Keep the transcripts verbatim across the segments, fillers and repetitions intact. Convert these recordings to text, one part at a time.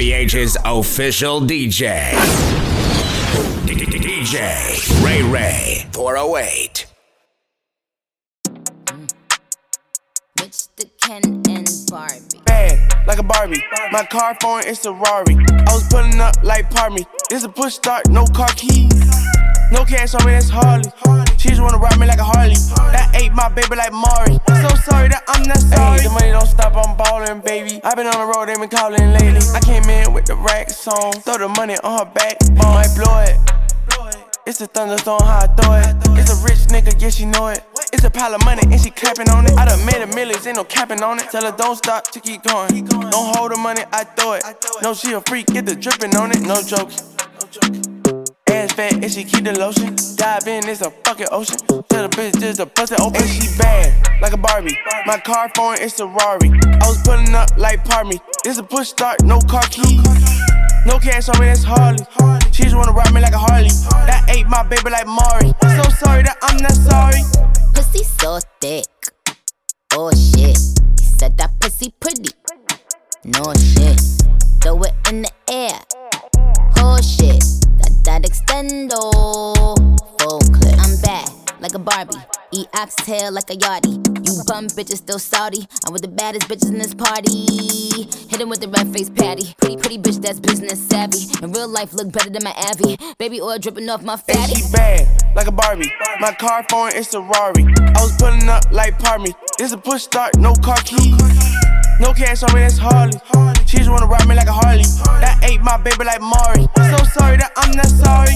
M B H's official D J, D J Ray Ray four oh eight. It's the Ken and Barbie. Bad, like a Barbie. My car phone is a Rari. I was pulling up like Parmy. This a push start, no car keys. No cash on me, that's Harley. She just wanna ride me like a Harley. That ate my baby like Mari. So sorry that I'm not sorry. Ay, the money don't stop, I'm ballin', baby. I been on the road, they been callin' lately. I came in with the racks on. Throw the money on her back. Might blow it. It's a thunderstorm, how I throw it. It's a rich nigga, yeah, she know it. It's a pile of money and she clapping on it. I done made a millions, ain't no capping on it. Tell her don't stop, she keep going. Don't hold the money, I throw it. No, she a freak, get the dripping on it. No joke. Ass fat and she keep the lotion. Dive in, it's a fucking ocean. Tell the bitch just a bust it open. And she bad, like a Barbie. My car phone is a Rari. I was pulling up like Parmy. This a push start, no car keys. No cash on me, that's Harley. She just wanna ride me like a Harley. That ate my baby like Mari. So sorry that I'm not sorry. Pussy so thick, oh shit. He said that pussy pretty, no shit. Throw it in the air, oh shit. Got that extendo, full clip. I'm bad, like a Barbie. Eat oxtail like a yardie. You bum bitches still salty. I'm with the baddest bitches in this party. Hit him with the red face patty. Pretty, pretty bitch that's business savvy. In real life look better than my Abby. Baby oil dripping off my fatty. And she bad, like a Barbie. My car phone is a Rari. I was pulling up like Parmy. This a push start, no car keys. No cash on me, that's Harley. She just wanna ride me like a Harley. That ate my baby like Mari. So sorry that I'm not sorry.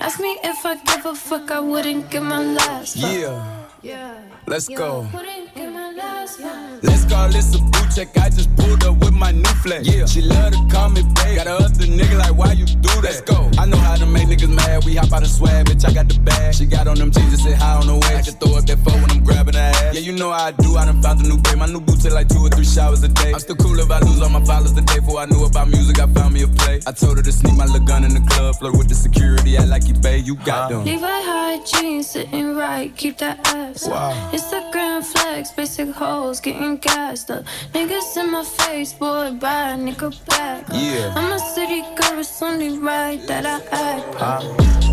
Ask me if I give a fuck, I wouldn't give my last fuck. Yeah, yeah. Let's yeah, go. Wouldn't give my last fuck. Let's call this a boot check. I just pulled up with my new flex. Yeah, she love to call me babe. Got a other nigga like, why you do that? Let's go. I know how to make niggas mad. We hop out of swag, bitch. I got the bag. She got on them jeans and said high on the way. I can throw up that phone when I'm grabbing her ass. Yeah, you know how I do. I done found a new babe. My new boots take like two or three showers a day. I'm still cool if I lose all my followers today. Before I knew about music, I found me a play. I told her to sneak my little gun in the club. Flirt with the security. I like you, babe, you got them. Levi high jeans, sitting right, keep that ass wow. up. Instagram flex, basic hoes, getting gassed up. Niggas in my face, boy, buy a nigga back up. Yeah. I'm a city girl, it's only right that I act up. Uh,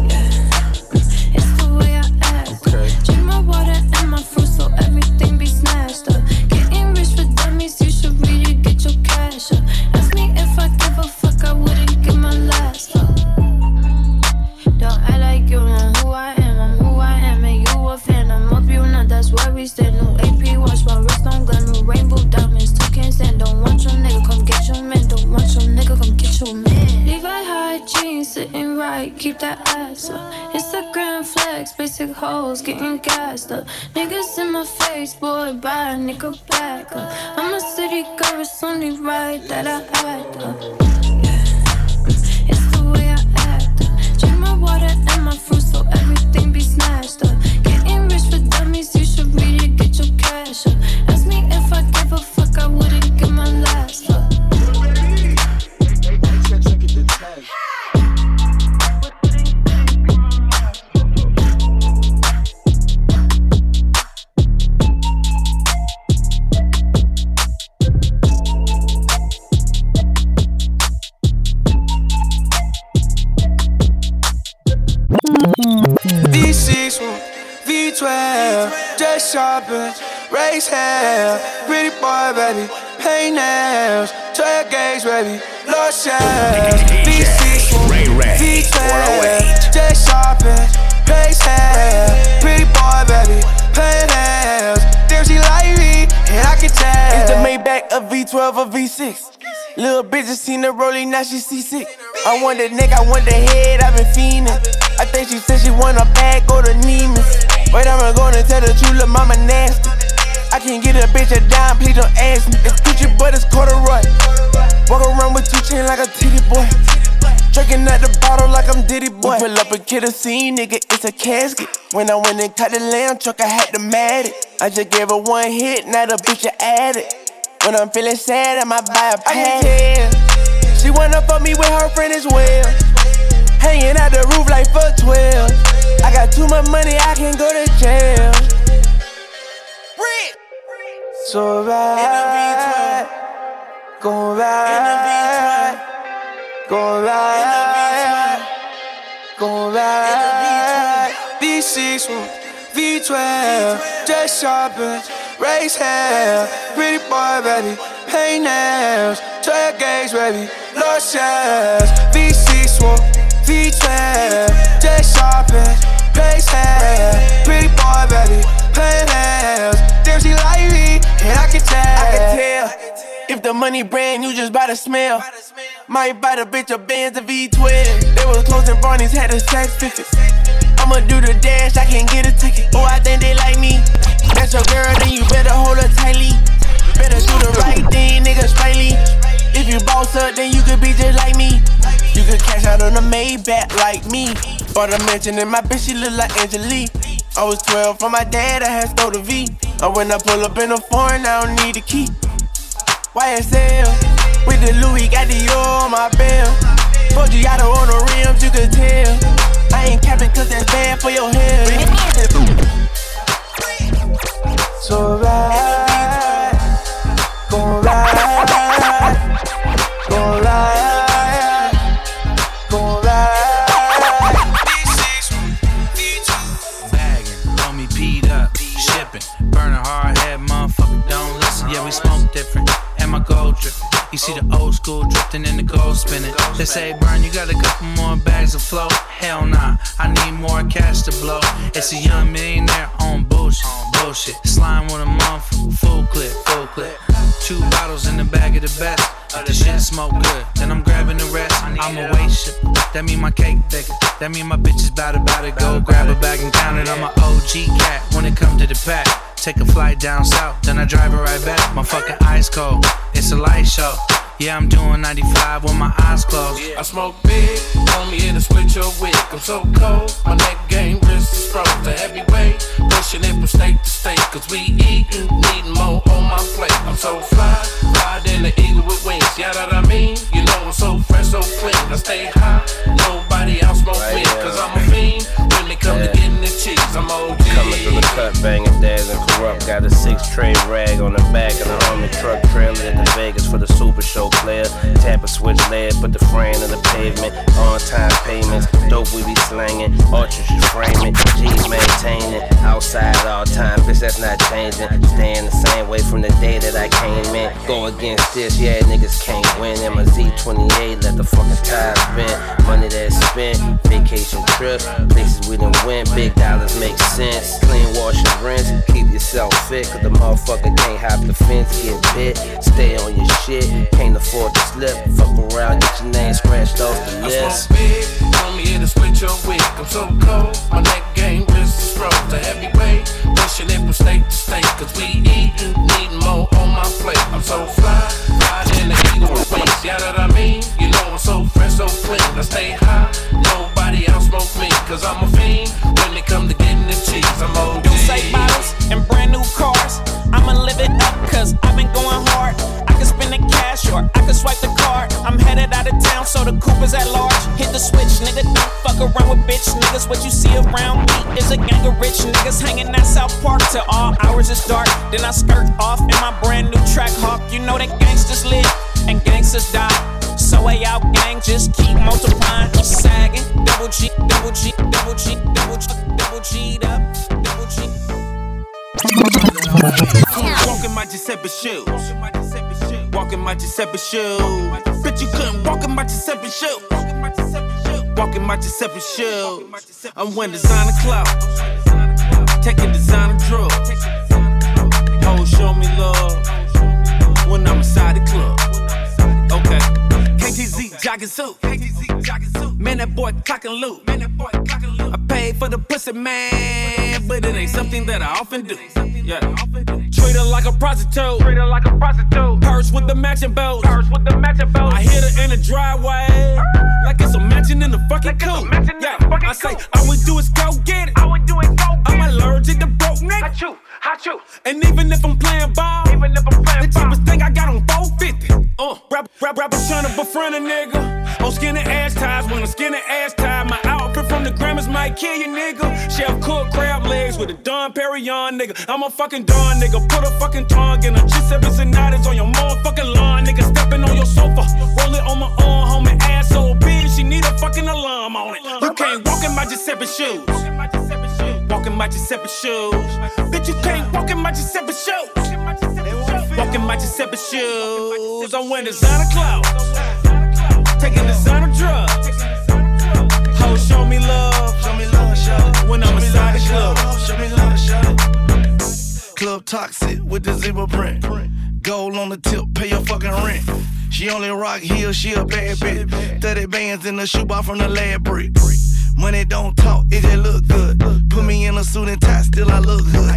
yeah. It's the way I act okay. Drink my water and my fruit so everything be snatched up. Getting rich for dummies, you should really get your cash up. Ask me if I give a fuck, I wouldn't give my last up. Don't act like you know who I am, I'm who I am, and you a fan. I'm up, you know, that's where we stand. New A P watch, my wrist don't got no rainbow diamonds. Two can't stand, don't want your nigga, come get your man. Don't want your nigga, come get your man. Levi high jeans, sitting right, keep that ass up. Instagram flex, basic hoes, getting gassed up. Niggas in my face, boy, buy a nigga back up. I'm a city girl, it's only right that I act up. Water and my fruit, so everything be snatched up. Getting rich for dummies, you should really get your cash up. Ask me if I give a fuck, I wouldn't give my last fuck. V twelve, just shopping, race hell, pretty boy, baby, paint nails, twelve gauge, baby, lost shells. V six, V twelve, just shopping, race hell, pretty boy, baby, paint nails. Damn, she like me, and I can tell. It's the Maybach, a V twelve, a V six. Little bitch just seen the rollie, now she seasick. I want the neck, I want the head, I've been fiending. I think she said she want a bag, go to Neiman's. But I'ma go and tell the truth, lil' mama nasty. I can't get a bitch a dime, please don't ask me. It's Gucci, but it's corduroy. Walk around with two chains like a titty boy. Drinking out the bottle like I'm Diddy boy. We pull up and kill a scene, nigga, it's a casket. When I went and cut the lamb truck, I had to mad it. I just gave her one hit, now the bitch a addict. When I'm feeling sad, I might buy a pad. I can tell she wanna fuck me with her friend as well. Hanging out the roof like for twelve. I got too much money, I can go to jail. So ride, go ride, go ride, go ride. V six with V twelve, just shopping. Raise hell, pretty boy ready, pay nails, trail gauge ready, no shells. V six swoop, V twelve, just shopping, raise hell, pretty boy ready, pay nails. Damn, she like me, and I can tell. I can tell. If the money brand, you just buy the smell. Might buy the bitch a Benz of V twelve. They was close and Barney's had a sex ticket. I'ma do the dash, I can't get a ticket. Oh, I think they like me. That's your girl, then you better hold her tightly. Better do the right thing, nigga, sprightly. If you boss up, then you could be just like me. You could cash out on a Maybach like me. Bought a mansion and my bitch, she look like Angelique. I was twelve from my dad, I had stole the V. And when I pull up in a foreign, I don't need a key. Y S L, with the Louis, got the O on my bell. Forgiato on the rims, you could tell. I ain't capping cause that's bad for your health. So ride, go ride, go ride, go ride. B six, B two, bagging, call me P'd up, shipping, burning hard head, motherfucker, don't listen. Yeah, we smoke different, and my gold dripping. You see the old school drifting in the gold spinning. They say, Brian, you got a couple more bags of flow. Hell nah, I need more cash to blow. It's a young millionaire on bullshit. Bullshit. Slime with a motherfucker, full clip, full clip. Two bottles in the bag of the best. If the shit smoke good, then I'm grabbing the rest. I'm a weight shipper, that mean my cake thicker. That mean my bitch is bout to, bout to go grab a bag and count it. I'm an O G cat when it comes to the pack. Take a flight down south, then I drive it right back. My fucking ice cold, it's a light show. Yeah, I'm doing ninety-five with my eyes closed. I smoke big, on me in a split your wig. I'm so cold, my neck game, wrist is froze. The heavyweight, pushing it from state to state. Cause we eatin', needin' more on my plate. I'm so fly, fly than the eagle with wings. Yeah, that I mean, you know I'm so fresh, so clean. I stay high, nobody else smoke me. Cause I'm a fiend, when it come yeah. to getting the cheese, I'm O G. Coming through the cut, bangin' dads and corrupt. Got a six-tray rag on the back of the army truck. Trailing to Vegas for the super show. Player, tap a switch lead, put the frame in the pavement. On time payments, dope we be slanging. Archers you framing, G's maintaining. Outside all time, bitch that's not changing. Staying the same way from the day that I came in. Go against this, yeah niggas can't win. And my Z twenty-eight let the fucking time spin. Money that's spent, vacation trips, places we done went. Big dollars make sense. Clean wash and rinse, keep yourself fit. Cause the motherfucker can't hop the fence, get bit. Stay on your shit, can't afford to slip, fuck around, get your name scratched off the list. I smoke big, on me it'll split your wig. I'm so cold, my neck game, wrist is froze. The heavyweight, pushing it from state to state. Cause we eatin', needin' more on my plate. I'm so fly, fly than the eagle with wings. Yeah, that I mean, you know I'm so fresh, so clean. I stay high, nobody else smoke me. Cause I'm a fiend, when it come to gettin' the cheese, I'm O G. New safe bottles and brand new cars. I'ma live it up cause I've been going hard. I can spend the cash or I can swipe the card. I'm headed out of town so the coupe is at large. Hit the switch, nigga, don't fuck around with bitch niggas. What you see around me is a gang of rich niggas hanging at South Park till all hours is dark. Then I skirt off in my brand new track hawk. You know that gangsters live and gangsters die. So way out gang, just keep multiplying. Sagging, double G, double G, double G, double G, double G'd up, double G. Walk in my Giuseppe shoes. Walk in my Giuseppe shoes. Bitch, you couldn't walk in my Giuseppe shoes. Walk in my Giuseppe shoes. I'm wearing designer clothes, taking designer drugs. Hoes show me love when I'm inside the club. Okay. suit. A T Z jogging suit. Man, that boy cockin' loot. Man, that boy cockin' loot. I paid for the pussy, man, but it ain't something that I often do. Yeah. Treat her like a prostitute. Treat her like a prostitute. Purse with the matching boat. Purse with the matching boat. I hit her in the driveway, like it's a matching in the fucking coupe. Yeah. I say all we do is go get it. All we do is go get it. I'm allergic to broke niggas. Hot you, hot you. And even if I'm playing ball, even if I'm playing the cheapest thing I got on four fifty. Uh, rap, rap, rappers tryna befriend a nigga. On skinny ass ties, when I'm skinny ass tied, my outfit from the Grammys might kill you, nigga. Chef cook crab legs with a Don Perignon, nigga. I'm a fucking Don, nigga. Put a fucking tongue in a Giuseppe Zanotti's on your motherfucking lawn, nigga. Stepping on your sofa, roll it on my arm, homie. Ass so big, she need a fucking alarm on it. You can't walk in my Giuseppe shoes. Walk in my Giuseppe shoes. Bitch, you can't walk in my Giuseppe shoes. Walking my Giuseppe shoes. I'm wearing designer clothes, taking designer drugs. Ho, show me love, show me love, show. When I'm inside the club, show me love, show. Club toxic with the zebra print. Gold on the tip, pay your fucking rent. She only rock heels, she a bad bitch. thirty bands in the shoebox from the lab brick. Money don't talk, it just look good. Put me in a suit and tie, still I look good.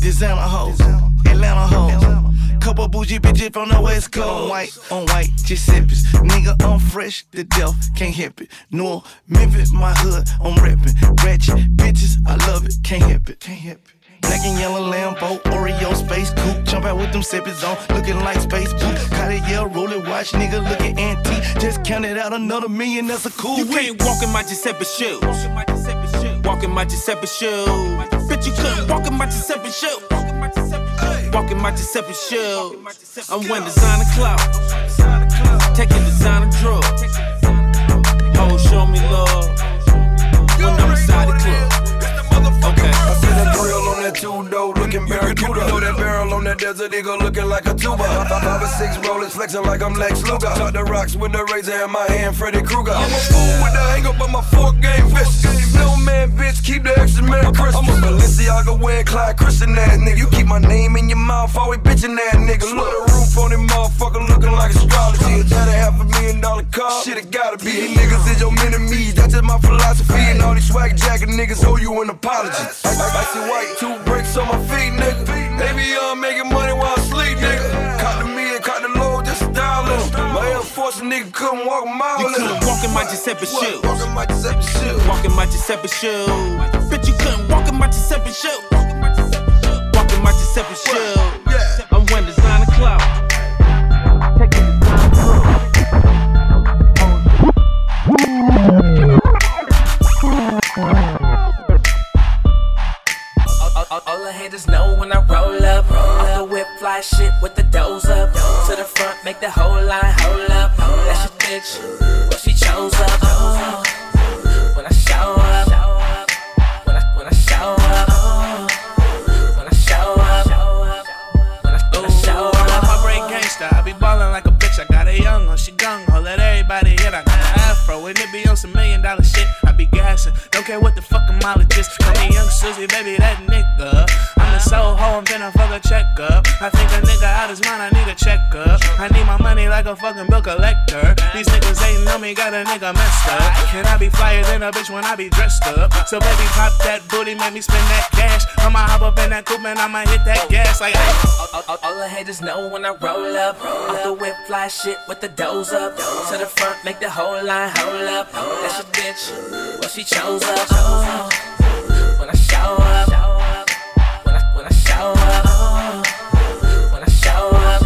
Designer hoes, Atlanta hoes. Couple bougie bitches from the West Coast. On white, on white, Giuseppe's. Nigga, I'm fresh to death, can't help it. No, Memphis, my hood, I'm reppin'. Ratchet bitches, I love it, can't help it. Can't help it. Black and yellow Lambo, Oreo, space coupe. Jump out with them Seppies on, looking like space boot. Cartier, roll it, watch, nigga, looking antique. Just counted out another million, that's a cool You week. Can't walk in my Giuseppe shoes. Walk in my Giuseppe shoes. Walk in my Giuseppe shoes. Bitch, you couldn't walk in my Giuseppe shoes. Walk in my Giuseppe shoes. Walking my Giuseppe shoes. I'm wearing designer clothes, taking designer drugs. Oh, show me love when I'm inside the club. Okay. I see that grill on that two-door looking barracuda. Throw that barrel on that Desert Eagle looking like a tuba. Five or six rollers flexing like I'm Lex Luger. Tuck the rocks with the razor in my hand, Freddy Krueger. I'm a fool with the hang up on my four-game fist. Man, bitch, keep the extra man Christian. I'm a Balenciaga wearing Clyde Christian ass nigga. You keep my name in your mouth, always bitchin' that nigga. Look the roof on him, motherfucker, looking like astrology. Is that a half a million dollar car? Shit, it gotta be. These niggas is your enemies, that's just my philosophy. And all these swag jacket niggas owe you an apology. I, I, I see white two bricks on my feet, nigga. Maybe I'm making money while I sleep, nigga. Caught the me and caught the low, just a dollar. My Air Force nigga couldn't walk a mile. You couldn't walk in my Giuseppe shoes. Walk in my Giuseppe shoes. Walk in my Giuseppe shoes. Bitch, you couldn't walk in my Giuseppe shoes. Walk in my Giuseppe shoes. Yeah. I'm wearing designer clothes. Taking designer clothes. All, all the haters know when I roll up. Off the whip, fly shit with the doze up. To the front, make the whole line hold up. That's your bitch. Well, she chose up. Oh. She gung ho, let everybody hit. I got an afro, and it be on some million dollar shit. I be gassing, don't care what the fuck a mologist. Call me Young Susie, baby, that nigga. I'm a soul ho, I'm finna fuck a checkup. I think a nigga out his mind, I need a checkup. I need my money like a fucking bill collector. These niggas ain't know me, got a nigga messed up. And I be flyer than a bitch when I be dressed up. So baby, pop that booty, make me spend that cash. I'ma hop up in that coupe and I'ma hit that gas. Like, all, all, all, all the haters know when I roll up. Off the whip, fly shit with the doze up. To the front, make the whole line hold up. That's your bitch, well she chose up. Oh, when I show up, when I, when I show up. Oh, when I show up,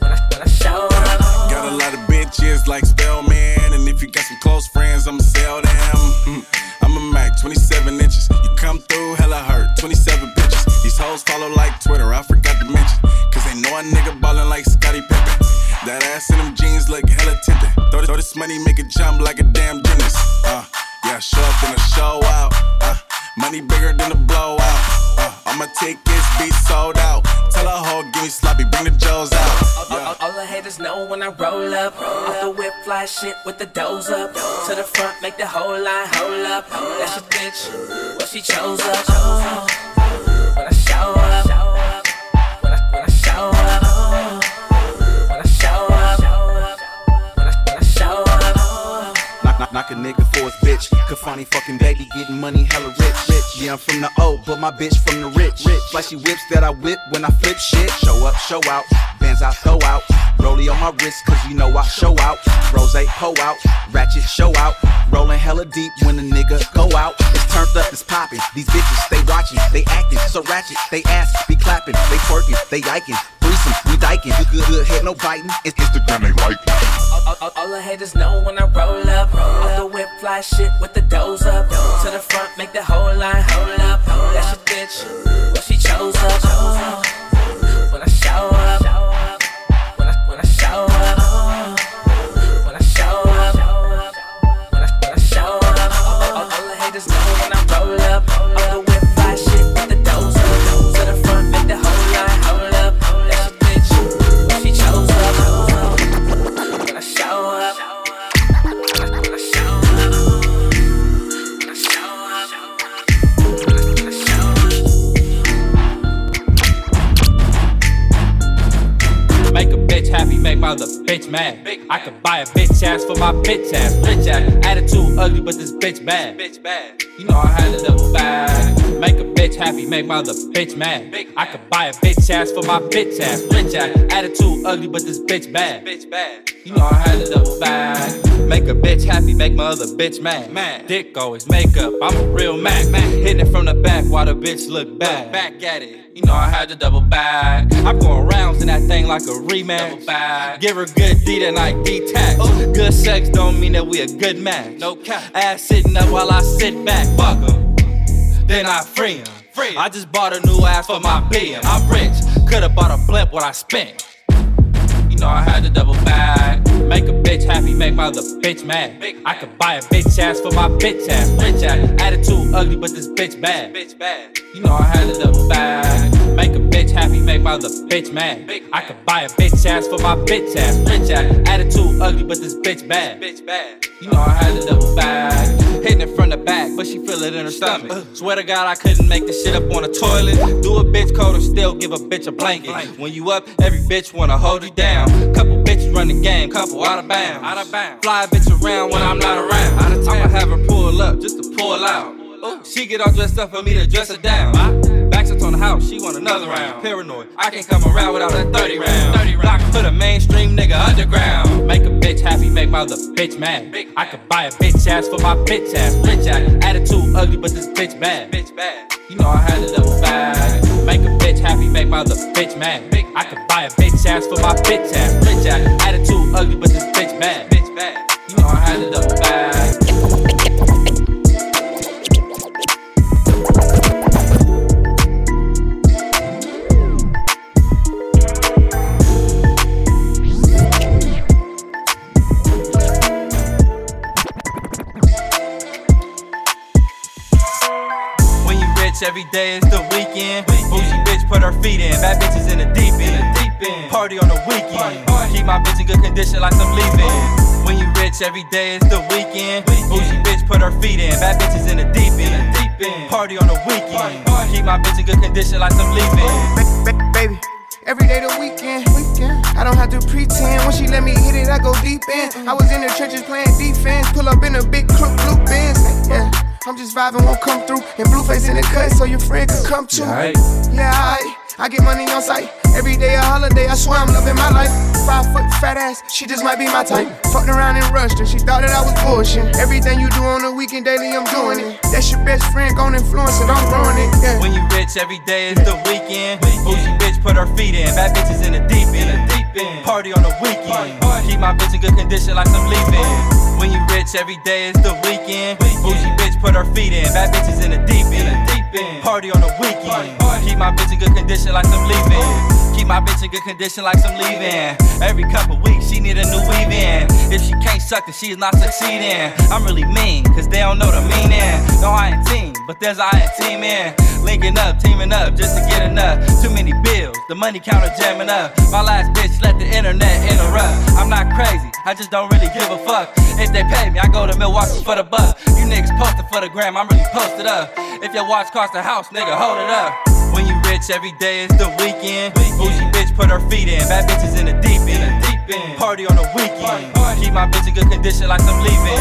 when I, when I show up. Got a lot of bitches like Spellman, and if you got some close friends, I'ma sell them. I'm a Mac, twenty-seven inches. You come through, hella hurt, twenty-seven bitches. These hoes follow like Twitter, I forgot to mention, cause they know a nigga ballin' like Scottie Pippen. That ass in them jeans look hella tempting. Throw, throw this money, make it jump like a damn gymnast. Uh, yeah, show up in a show out. Uh, money bigger than a blowout. Uh, all my tickets be sold out. Tell a hoe, give me sloppy, bring the Joes out. Yeah. All, all, all the haters know when I roll up. Off the whip, fly shit with the doze up. To the front, make the whole line hold up. That's your bitch, well she chose up. Oh, when I show up, when I, when I show up. Show up. nigga for his bitch. Kafani fucking baby, getting money hella rich, rich. Yeah, I'm from the O, but my bitch from the rich, rich. Flashy whips that I whip when I flip shit. Show up, show out, bands I throw out. Rollie on my wrist, cause you know I show out. Rose hoe out, ratchet show out. Rolling hella deep when a nigga go out. It's turned up, it's poppin'. These bitches, they watchin', they actin', so ratchet. They ass be clappin', they twerkin', they yikin'. Threesome, we dykin', good, good, good head, no biting. It's Instagram, they likin'. All, all, all the haters know when I roll up. Off the whip, fly shit with the doze up. To the front, make the whole line hold up. That's your bitch, well she chose up. Oh, when I show up, when I when I show up, oh, when I show up, when I when I show up. All, all, all the haters know when I roll up. Off the whip, fly shit with the doze up. To the front, make the whole line hold up. That's your bitch, well she chose up. Happy, make my other bitch mad. I could buy a bitch ass for my bitch ass. Bitch ass, attitude ugly, but this bitch bad. You know I had a double bag. Make a bitch happy, make my other bitch mad. I could buy a bitch ass for my bitch ass. Bitch ass, attitude ugly, but this bitch bad. You know I had a double bag. Make a bitch happy, make my other bitch mad. Dick always make up, I'm a real Mac. Hitting it from the back while the bitch look bad. Back at it. You know I had to double back. I'm going rounds in that thing like a rematch. Give her good D, then I detach. Ooh. Good sex don't mean that we a good match. No cap. Ass sitting up while I sit back. Fuck em, then I free him. Free. I just bought a new ass for my B M. I'm rich, coulda bought a blimp what I spent. You know I had to double back. Make a bitch happy, make my other bitch mad. I could buy a bitch ass for my bitch ass. Bitch ass, attitude ugly, but this bitch bad. You know I had to double back. Make a bitch happy, make my other bitch mad. I could buy a bitch ass for my bitch ass. Bitch ass, attitude ugly, but this bitch bad. You know I had to double back. Hitting it from the back, but she feel it in her stomach. uh, Swear to God I couldn't make this shit up on a toilet. Do a bitch coat or still give a bitch a blanket. When you up, every bitch wanna hold you down. Couple bitches run the game, couple out of bounds, out of bounds. Fly a bitch around when I'm not around. I'ma have her pull up just to pull out. Ooh. She get all dressed up for me to dress her down. Backs up on the house, she want another round. Paranoid, I can't come around without that thirty round. Block for the mainstream nigga underground. Make a bitch happy, make my other bitch mad. I could buy a bitch ass for my bitch ass. Bitch ass, attitude ugly, but this bitch bad. You know I had to double bag. Make a bitch happy, make my other bitch mad. I could buy a bitch ass for my bitch ass. Bitch ass, attitude ugly, but this bitch bad. You know I had to double bag. Every day is the weekend. Bougie bitch put her feet in. Bad bitches in the deep end. Party on the weekend. Keep my bitch in good condition like some leave-in. When you rich, every day is the weekend. Bougie bitch put her feet in. Bad bitches in the deep end. Party on the weekend. Keep my bitch in good condition like some leave-in. Baby, every day the weekend, I don't have to pretend. When she let me hit it, I go deep in. I was in the trenches playing defense. Pull up in a big crook blue Benz. Yeah, I'm just vibing, won't come through. And Blueface in the cut so your friend could come too. Yeah, aight. Yeah, aight. I get money on sight. Every day a holiday, I swear I'm loving my life. Five foot fat ass, she just might be my type. Fucked around and rushed her, she thought that I was bullshitting. Everything you do on the weekend, daily, I'm doing it. That's your best friend, gon' influence it, I'm growing it. Yeah. When you rich, every day is the weekend. Bougie bitch put her feet in. Bad bitches in the deep end. Party on the weekend. Keep my bitch in good condition like some leave-in. When you rich, every day is the weekend. Bougie bitch put her feet in. Bad bitches in the deep end. Party on the weekend. Keep my bitch in good condition like some leave-in. Keep my bitch in good condition like some leave-in. Every couple weeks, she need a new weave-in. If she can't suck, then she is not succeeding. I'm really mean, cause they don't know the meaning. No, I ain't team, but there's I ain't team in. Linking up, teaming up, just to get enough. Too many bills, the money counter jamming up. My last bitch let the internet interrupt. I'm not crazy, I just don't really give a fuck. If they pay me, I go to Milwaukee for the buck. You niggas posted for the gram, I'm really posted up. If your watch cost a house, nigga, hold it up. When you rich, every day is the weekend. Bougie bitch put her feet in. Bad bitches in the deep end. Party on the weekend. Keep my bitch in good condition like some leave-in.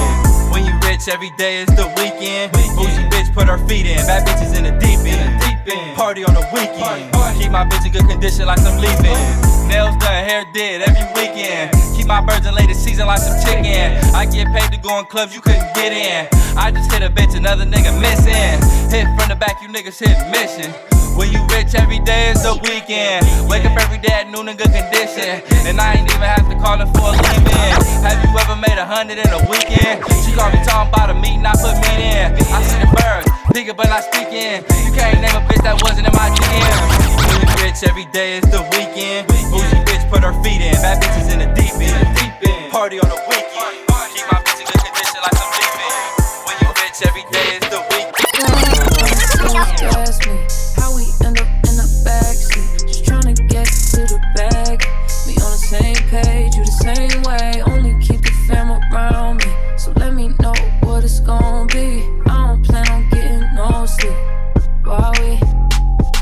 When you rich, bitch, every day is the weekend. Bougie bitch, put her feet in. Bad bitches in the deep end. Party on the weekend. Keep my bitch in good condition like some leaf in. Nails done, hair did every weekend. Keep my birds in late season like some chicken. I get paid to go in clubs you couldn't get in. I just hit a bitch, another nigga missing. Hit from the back, you niggas hit mission. When you rich, every day is the weekend. Wake up every day at noon in good condition. And I ain't even have to call her for a leave-in. Have you ever made a hundred in a weekend? She called me talking about a meeting, I put meat in. I see the birds, nigga, but I speak in. You can't name a bitch that wasn't in my D M. When you rich, every day is the weekend. Bougie bitch, put her feet in. Bad bitches in the deep end. Party on the weekend. Keep my bitch in good condition like some leave in. When you rich, every day is the weekend. Page, you the same way, only keep the fam around me. So let me know what it's gon' be. I don't plan on getting no sleep. While we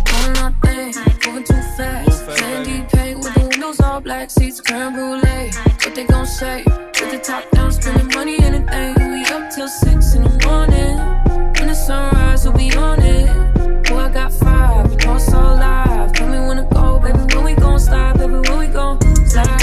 doing nothing, moving too fast. Sandy paint with the windows all black, seats creme brulee. What they gon' say? With the top down, spending money, anything. We up till six in the morning. When the sunrise, we'll be on it. Boy, I got five, you know it's all live. Tell me when to go, baby, when we gon' stop, baby, when we gon' slide.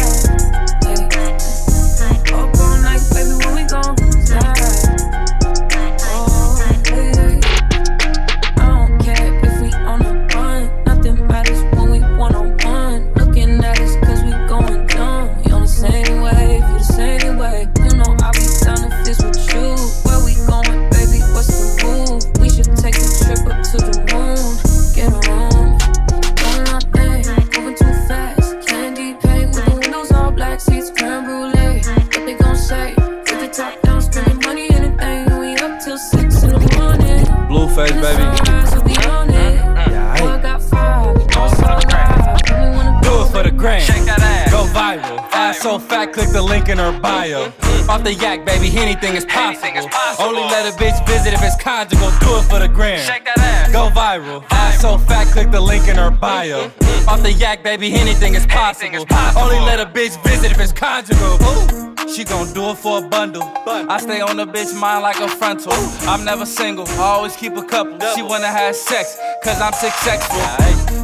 So fat, click the link in her bio. Off the yak, baby, anything is possible. Anything is possible. Only let a bitch visit if it's conjugal. Do it for the gram. Shake that ass. Go viral. viral. So fat, click the link in her bio. Off the yak, baby, anything is possible. Anything is possible. Only let a bitch visit if it's conjugal. Ooh. She gon' do it for a bundle. I stay on the bitch mind like a frontal. I'm never single, I always keep a couple. She wanna have sex, cause I'm successful.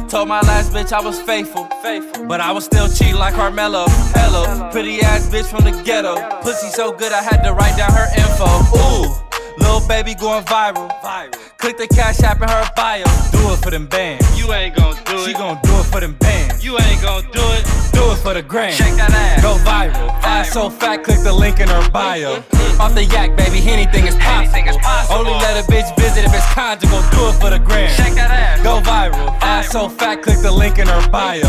Told my last bitch I was faithful, but I was still cheat like Carmelo. Hello, pretty ass bitch from the ghetto. Pussy so good I had to write down her info. Ooh. Lil' baby going viral. viral. Click the Cash App in her bio. Do it for them bands. You ain't gon' do it. She gon' do it for them bands. You ain't gon' do it. Do it for the grand. Shake that ass. Go viral. Ass so fat, click the link in her bio. Off the yak, baby, anything is possible. Anything is possible. Only let a bitch visit if it's conjugal. Do it for the grand. Shake that ass. Go viral. Ass so fat, click the link in her bio.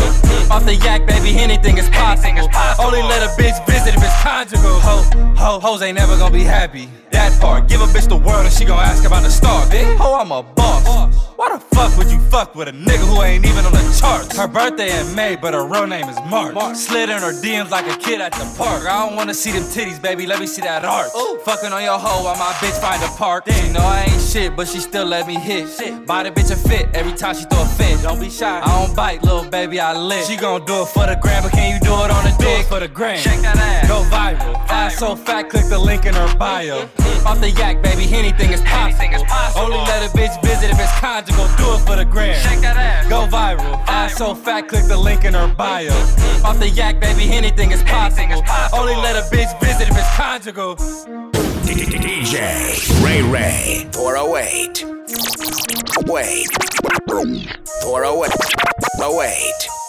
Off the yak, baby, anything is possible. Anything is possible. Only let a bitch visit if it's conjugal. Ho, ho, hoes ain't never gon' be happy. That part. Give a bitch the world and she gon' ask about the star, bitch. Oh, I'm a boss. Why the fuck would you fuck with a nigga who ain't even on the charts? Her birthday in May, but her real name is Mark. Mark. Slid in her D Ms like a kid at the park. I don't wanna see them titties, baby, let me see that art. Ooh. Fucking on your hoe while my bitch find a park. Damn. She know I ain't shit, but she still let me hit. Shit. Buy the bitch a fit every time she throw a fit. Don't be shy, I don't bite, little baby, I lick. She gon' do it for the gram, but can you do it on the dick? For the gram. Shake that ass. Go viral. Ass so fat, click the link in her bio. Off the yak, baby, anything is possible. Anything is possible. Only let a bitch visit if it's conjugal. Do it for the gram. Shake that ass. Go viral. Ass so fat, click the link in her bio. Off the yak, baby, anything is possible. Anything is possible. Only let a bitch visit if it's conjugal. D J Ray Ray four oh eight. Wait. four oh eight. four oh eight.